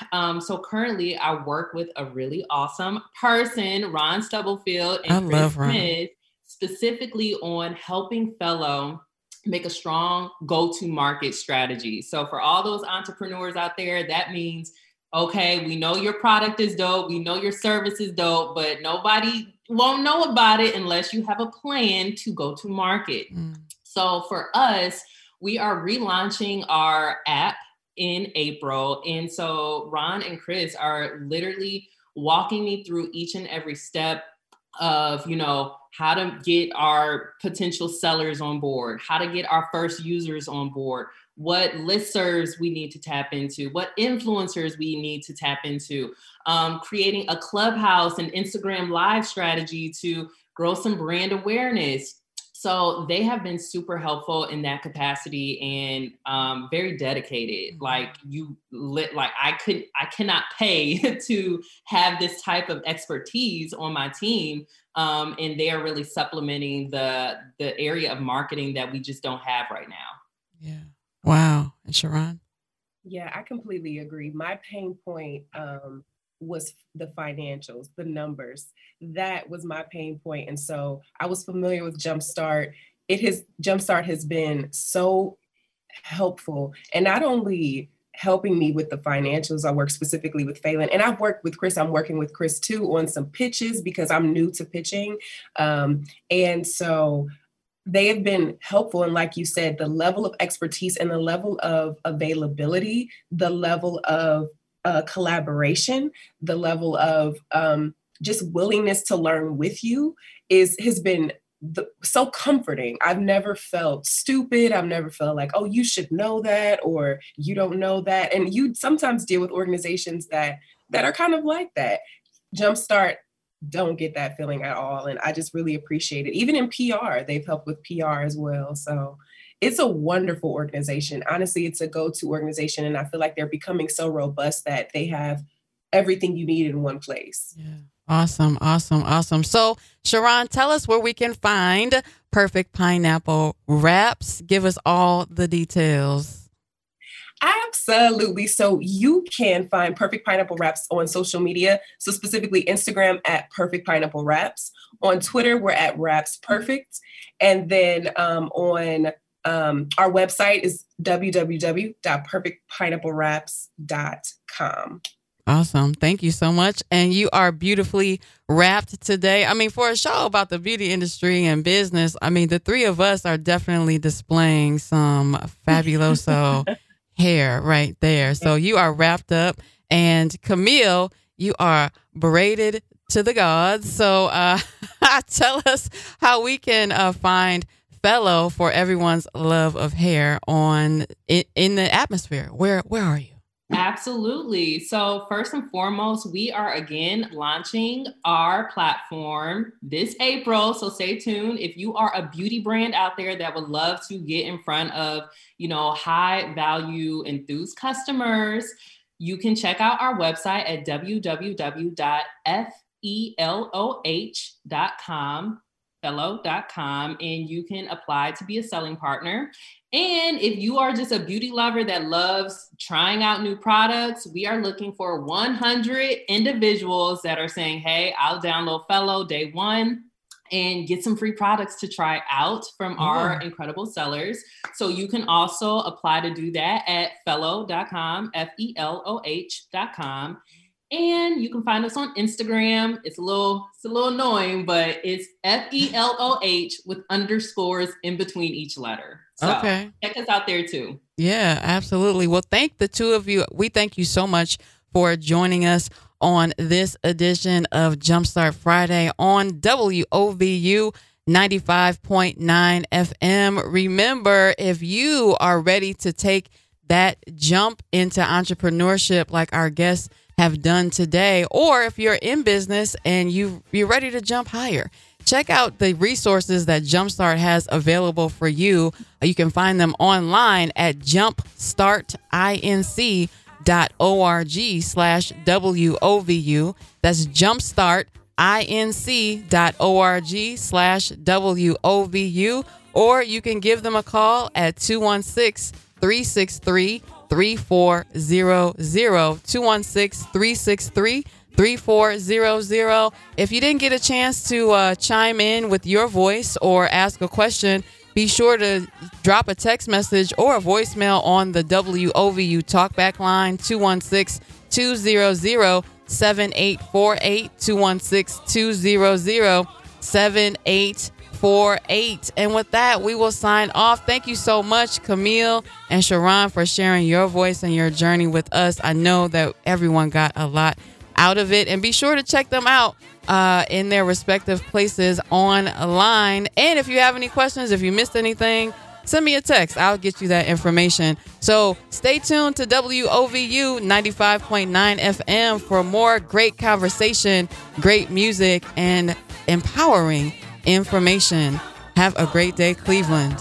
so currently I work with a really awesome person, Ron Stubblefield and Chris Smith, specifically on helping Feloh make a strong go-to market strategy. So for all those entrepreneurs out there, that means, okay, we know your product is dope. We know your service is dope, but nobody won't know about it unless you have a plan to go to market. So for us, we are relaunching our app. in April. And so Ron and Chris are literally walking me through each and every step of, you know, how to get our potential sellers on board, how to get our first users on board, what listservs we need to tap into, what influencers we need to tap into, creating a Clubhouse and Instagram live strategy to grow some brand awareness. So they have been super helpful in that capacity and very dedicated. Like I cannot pay to have this type of expertise on my team, and they are really supplementing the area of marketing that we just don't have right now. Yeah. Wow. And Sharon? Yeah, I completely agree. My pain point was the financials, the numbers. That was my pain point. And so I was familiar with Jumpstart. Jumpstart has been so helpful, and not only helping me with the financials, I work specifically with Phelan, and I've worked with Chris. I'm working with Chris too on some pitches because I'm new to pitching. And so they have been helpful. And like you said, the level of expertise and the level of availability, the level of collaboration, the level of just willingness to learn with you has been so comforting. I've never felt stupid. I've never felt like, oh, you should know that, or you don't know that. And you sometimes deal with organizations that are kind of like that. Jumpstart, don't get that feeling at all. And I just really appreciate it. Even in PR, they've helped with PR as well. So it's a wonderful organization. Honestly, it's a go-to organization. And I feel like they're becoming so robust that they have everything you need in one place. Yeah. Awesome. Awesome. Awesome. So Sharon, tell us where we can find Perfect Pineapple Wraps. Give us all the details. Absolutely. So you can find Perfect Pineapple Wraps on social media. So specifically Instagram at Perfect Pineapple Wraps. On Twitter, we're at Wraps Perfect. And then on our website is www.perfectpineapplewraps.com. Awesome. Thank you so much. And you are beautifully wrapped today. I mean, for a show about the beauty industry and business, I mean, the three of us are definitely displaying some fabuloso hair right there. So you are wrapped up, and Camille, you are braided to the gods. So tell us how we can find Feloh for everyone's love of hair in the atmosphere. Where are you? Absolutely. So first and foremost, we are again launching our platform this April. So stay tuned. If you are a beauty brand out there that would love to get in front of, you know, high value enthused customers, you can check out our website at www.feloh.com. Feloh.com, and you can apply to be a selling partner. And if you are just a beauty lover that loves trying out new products, we are looking for 100 individuals that are saying, hey, I'll download Feloh day one and get some free products to try out from our incredible sellers. So you can also apply to do that at Feloh.com, Feloh.com. And you can find us on Instagram. It's a little annoying, but it's Feloh with underscores in between each letter. So okay. Check us out there too. Yeah, absolutely. Well, thank the two of you. We thank you so much for joining us on this edition of Jumpstart Friday on WOVU 95.9 FM. Remember, if you are ready to take that jump into entrepreneurship like our guests have done today, or if you're in business and you're ready to jump higher, check out the resources that Jumpstart has available for you. You can find them online at jumpstartinc.org/WOVU. That's jumpstartinc.org/WOVU. Or you can give them a call at 216-363-3400, 216-363-3400. If you didn't get a chance to chime in with your voice or ask a question, be sure to drop a text message or a voicemail on the WOVU talkback line, 216-200-7848, 216-200-7848. 888-888-4848. And with that, we will sign off. Thank you so much, Camille and Sharon, for sharing your voice and your journey with us. I know that everyone got a lot out of it. And be sure to check them out in their respective places online. And if you have any questions, if you missed anything, send me a text. I'll get you that information. So stay tuned to WOVU 95.9 FM for more great conversation, great music, and empowering information. Have a great day, Cleveland.